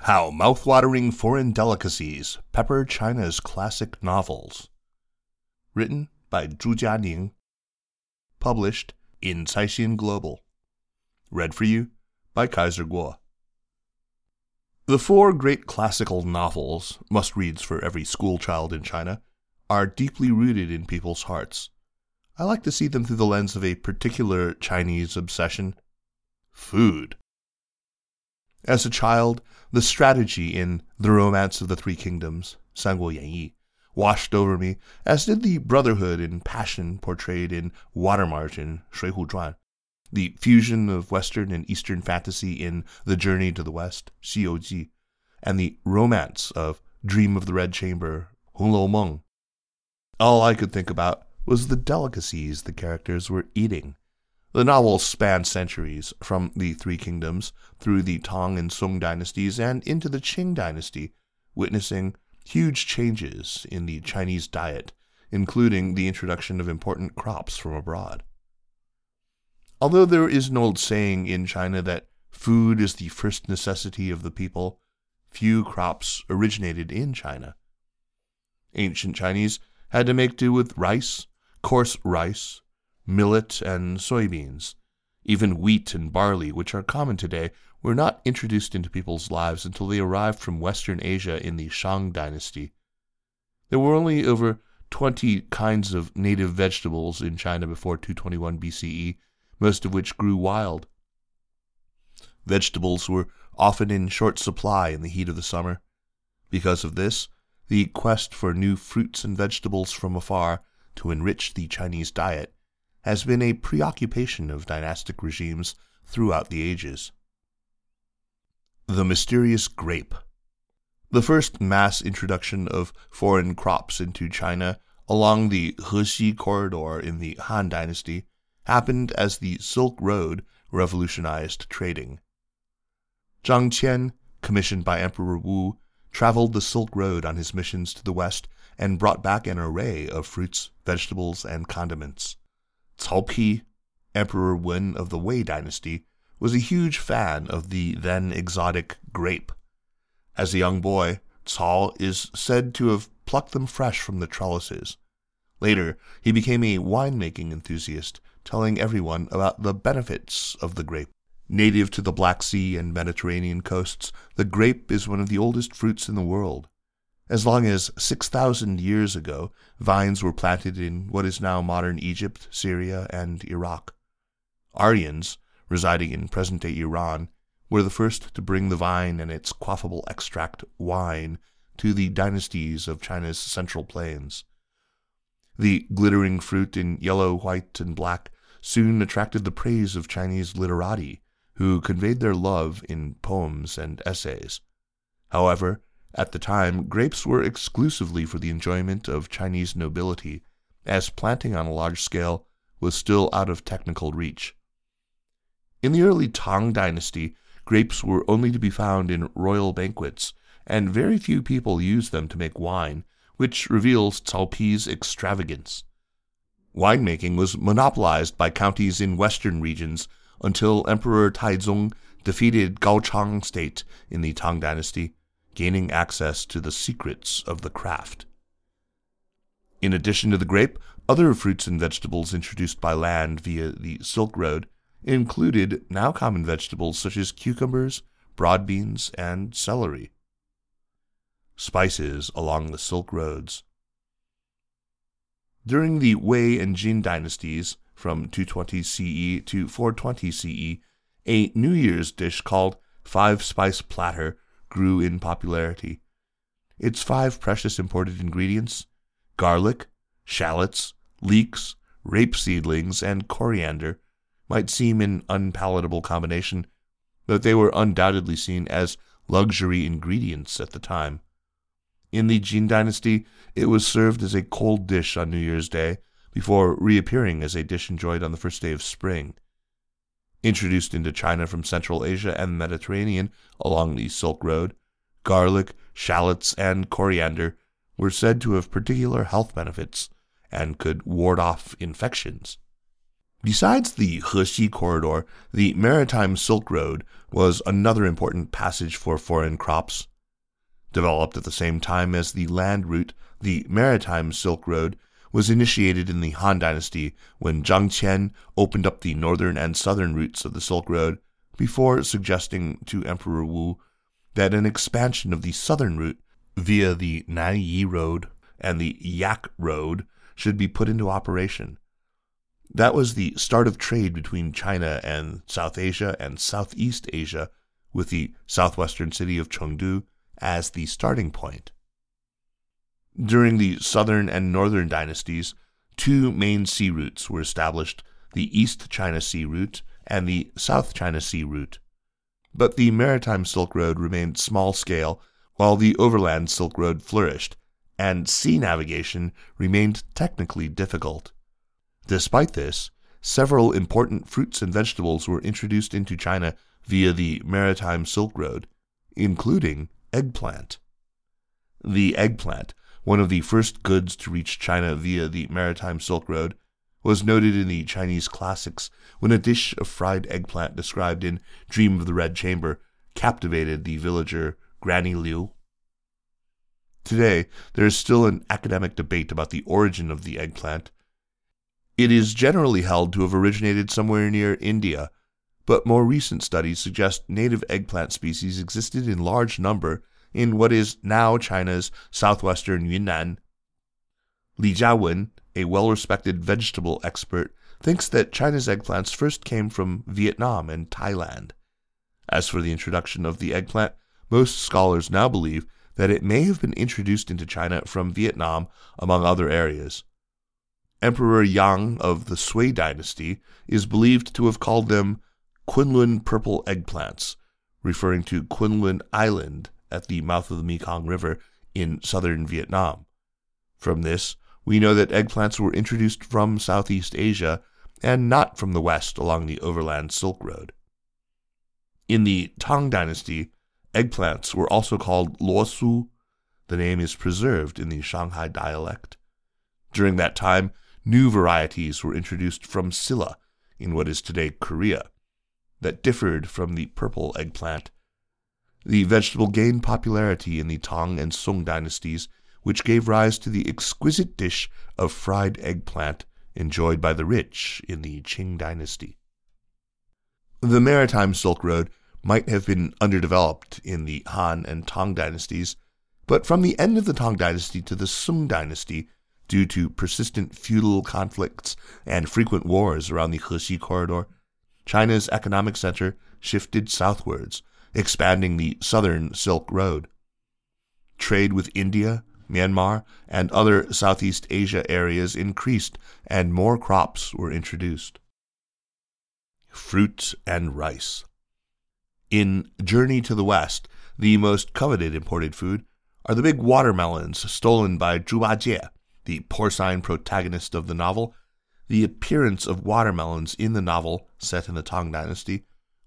How Mouthwatering Foreign Delicacies Pepper China's Classic Novels. Written by Zhu Jianing. Published in Caixin Global. Read for you by Kaiser Kuo. The four great classical novels, must-reads for every schoolchild in China, are deeply rooted in people's hearts. I like to see them through the lens of a particular Chinese obsession: food. As a child, the strategy in The Romance of the Three Kingdoms, Sanguo YanYi, washed over me, as did the brotherhood and passion portrayed in Water Margin, Shuihu Zhuan, the fusion of Western and Eastern fantasy in The Journey to the West, Xiyouji, and the romance of Dream of the Red Chamber, Hongloumeng. All I could think about was the delicacies the characters were eating. The novels span centuries, from the Three Kingdoms through the Tang and Song dynasties and into the Qing dynasty, witnessing huge changes in the Chinese diet, including the introduction of important crops from abroad. Although there is an old saying in China that food is the first necessity of the people, few crops originated in China. Ancient Chinese had to make do with rice, coarse rice, millet, and soybeans. Even wheat and barley, which are common today, were not introduced into people's lives until they arrived from Western Asia in the Shang dynasty. There were only over 20 kinds of native vegetables in China before 221 BCE, most of which grew wild. Vegetables were often in short supply in the heat of the summer. Because of this, the quest for new fruits and vegetables from afar to enrich the Chinese diet has been a preoccupation of dynastic regimes throughout the ages. The mysterious grape. The first mass introduction of foreign crops into China along the Hexi corridor in the Han dynasty happened as the Silk Road revolutionized trading. Zhang Qian, commissioned by Emperor Wu, traveled the Silk Road on his missions to the west and brought back an array of fruits, vegetables, and condiments. Cao Pi, Emperor Wen of the Wei dynasty, was a huge fan of the then-exotic grape. As a young boy, Cao is said to have plucked them fresh from the trellises. Later, he became a winemaking enthusiast, telling everyone about the benefits of the grape. Native to the Black Sea and Mediterranean coasts, the grape is one of the oldest fruits in the world. As long as 6,000 years ago, vines were planted in what is now modern Egypt, Syria, and Iraq. Aryans, residing in present-day Iran, were the first to bring the vine and its quaffable extract, wine, to the dynasties of China's central plains. The glittering fruit in yellow, white, and black soon attracted the praise of Chinese literati, who conveyed their love in poems and essays. However, at the time, grapes were exclusively for the enjoyment of Chinese nobility, as planting on a large scale was still out of technical reach. In the early Tang dynasty, grapes were only to be found in royal banquets, and very few people used them to make wine, which reveals Cao Pi's extravagance. Winemaking was monopolized by counties in western regions until Emperor Taizong defeated Gaochang state in the Tang dynasty, gaining access to the secrets of the craft. In addition to the grape, other fruits and vegetables introduced by land via the Silk Road included now common vegetables such as cucumbers, broad beans, and celery. Spices along the Silk Roads. During the Wei and Jin dynasties, from 220 CE to 420 CE, a New Year's dish called Five-Spice Platter grew in popularity. Its five precious imported ingredients, garlic, shallots, leeks, rape seedlings, and coriander, might seem an unpalatable combination, but they were undoubtedly seen as luxury ingredients at the time. In the Jin Dynasty, it was served as a cold dish on New Year's Day, before reappearing as a dish enjoyed on the first day of spring. Introduced into China from Central Asia and the Mediterranean along the Silk Road, garlic, shallots, and coriander were said to have particular health benefits and could ward off infections. Besides the Hexi corridor, the Maritime Silk Road was another important passage for foreign crops. Developed at the same time as the land route, the Maritime Silk Road was initiated in the Han Dynasty when Zhang Qian opened up the northern and southern routes of the Silk Road before suggesting to Emperor Wu that an expansion of the southern route via the Nan Yi Road and the Yak Road should be put into operation. That was the start of trade between China and South Asia and Southeast Asia, with the southwestern city of Chengdu as the starting point. During the Southern and Northern dynasties, two main sea routes were established, the East China Sea Route and the South China Sea Route. But the Maritime Silk Road remained small-scale, while the Overland Silk Road flourished, and sea navigation remained technically difficult. Despite this, several important fruits and vegetables were introduced into China via the Maritime Silk Road, including eggplant. The eggplant, one of the first goods to reach China via the Maritime Silk Road, was noted in the Chinese classics when a dish of fried eggplant described in Dream of the Red Chamber captivated the villager Granny Liu. Today, there is still an academic debate about the origin of the eggplant. It is generally held to have originated somewhere near India, but more recent studies suggest native eggplant species existed in large number in what is now China's southwestern Yunnan. Li Jiawen, a well-respected vegetable expert, thinks that China's eggplants first came from Vietnam and Thailand. As for the introduction of the eggplant, most scholars now believe that it may have been introduced into China from Vietnam, among other areas. Emperor Yang of the Sui dynasty is believed to have called them Kunlun purple eggplants, referring to Kunlun Island at the mouth of the Mekong River in southern Vietnam. From this, we know that eggplants were introduced from Southeast Asia and not from the west along the Overland Silk Road. In the Tang Dynasty, eggplants were also called luosu. The name is preserved in the Shanghai dialect. During that time, new varieties were introduced from Silla, in what is today Korea, that differed from the purple eggplant. The vegetable gained popularity in the Tang and Song dynasties, which gave rise to the exquisite dish of fried eggplant enjoyed by the rich in the Qing dynasty. The Maritime Silk Road might have been underdeveloped in the Han and Tang dynasties, but from the end of the Tang dynasty to the Sung dynasty, due to persistent feudal conflicts and frequent wars around the Hexi corridor, China's economic center shifted southwards, expanding the Southern Silk Road. Trade with India, Myanmar, and other Southeast Asia areas increased, and more crops were introduced. Fruit and rice. In Journey to the West, the most coveted imported food are the big watermelons stolen by Zhu Bajie, the porcine protagonist of the novel. The appearance of watermelons in the novel, set in the Tang Dynasty,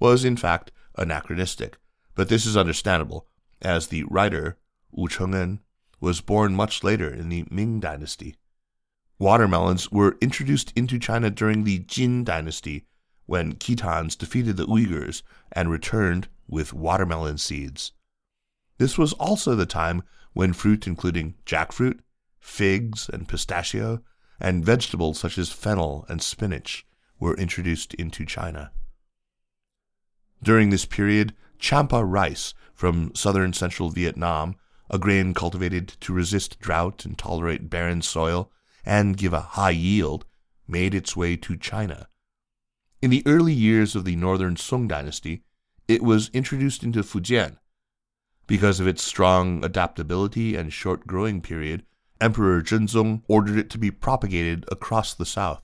was in fact anachronistic, but this is understandable, as the writer, Wu Cheng'en, was born much later in the Ming Dynasty. Watermelons were introduced into China during the Jin Dynasty, when Khitans defeated the Uyghurs and returned with watermelon seeds. This was also the time when fruit including jackfruit, figs and pistachio, and vegetables such as fennel and spinach were introduced into China. During this period, Champa rice from southern central Vietnam, a grain cultivated to resist drought and tolerate barren soil and give a high yield, made its way to China. In the early years of the northern Song dynasty, it was introduced into Fujian. Because of its strong adaptability and short growing period, Emperor Zhenzong ordered it to be propagated across the south.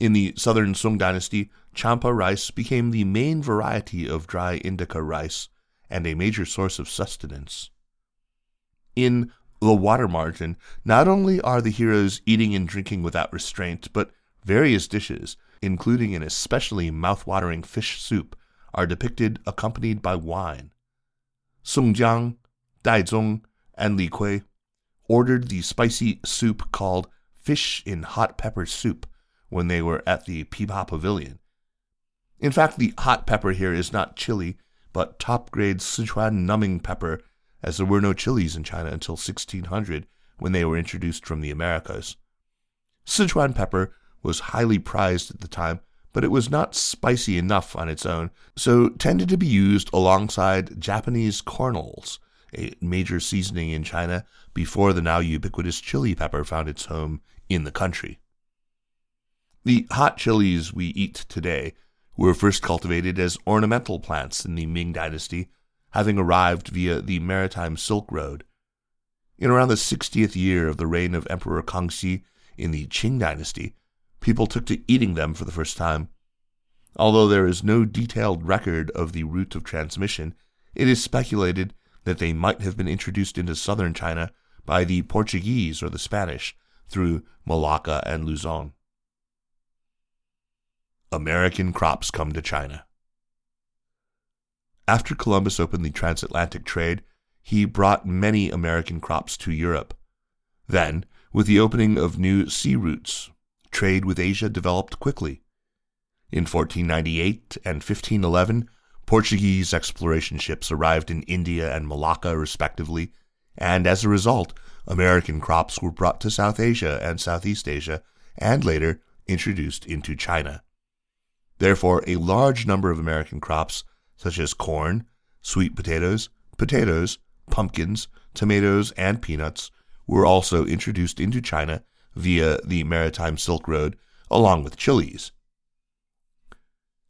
In the southern Song dynasty, Champa rice became the main variety of dry indica rice and a major source of sustenance. In the water margin, not only are the heroes eating and drinking without restraint, but various dishes, including an especially mouth-watering fish soup, are depicted accompanied by wine. Sung Jiang, Dai Zong, and Li Kui ordered the spicy soup called fish in hot pepper soup when they were at the Pipa Pavilion. In fact, the hot pepper here is not chili, but top-grade Sichuan numbing pepper, as there were no chilies in China until 1600 when they were introduced from the Americas. Sichuan pepper was highly prized at the time, but it was not spicy enough on its own, so tended to be used alongside Japanese cornels, a major seasoning in China before the now ubiquitous chili pepper found its home in the country. The hot chilies we eat today were first cultivated as ornamental plants in the Ming Dynasty, having arrived via the maritime Silk Road. In around the 60th year of the reign of Emperor Kangxi in the Qing Dynasty, people took to eating them for the first time. Although there is no detailed record of the route of transmission, it is speculated that they might have been introduced into southern China by the Portuguese or the Spanish through Malacca and Luzon. American crops come to China. After Columbus opened the transatlantic trade, he brought many American crops to Europe. Then, with the opening of new sea routes, trade with Asia developed quickly. In 1498 and 1511, Portuguese exploration ships arrived in India and Malacca, respectively, and as a result, American crops were brought to South Asia and Southeast Asia, and later introduced into China. Therefore, a large number of American crops, such as corn, sweet potatoes, potatoes, pumpkins, tomatoes, and peanuts, were also introduced into China via the maritime Silk Road, along with chilies.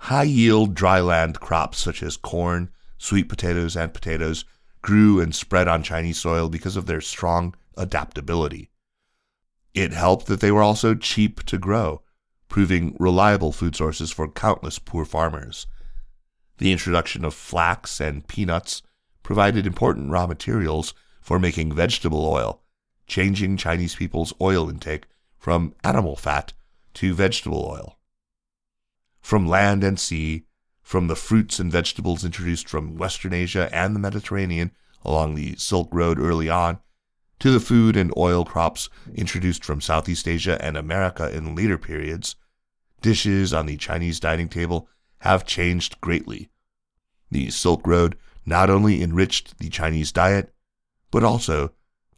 High-yield dryland crops such as corn, sweet potatoes, and potatoes grew and spread on Chinese soil because of their strong adaptability. It helped that they were also cheap to grow, proving reliable food sources for countless poor farmers. The introduction of flax and peanuts provided important raw materials for making vegetable oil, changing Chinese people's oil intake from animal fat to vegetable oil. From land and sea, from the fruits and vegetables introduced from Western Asia and the Mediterranean along the Silk Road early on, to the food and oil crops introduced from Southeast Asia and America in later periods, dishes on the Chinese dining table have changed greatly. The Silk Road not only enriched the Chinese diet, but also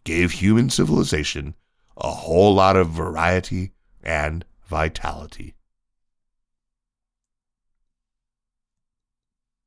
gave human civilization a whole lot of variety and vitality.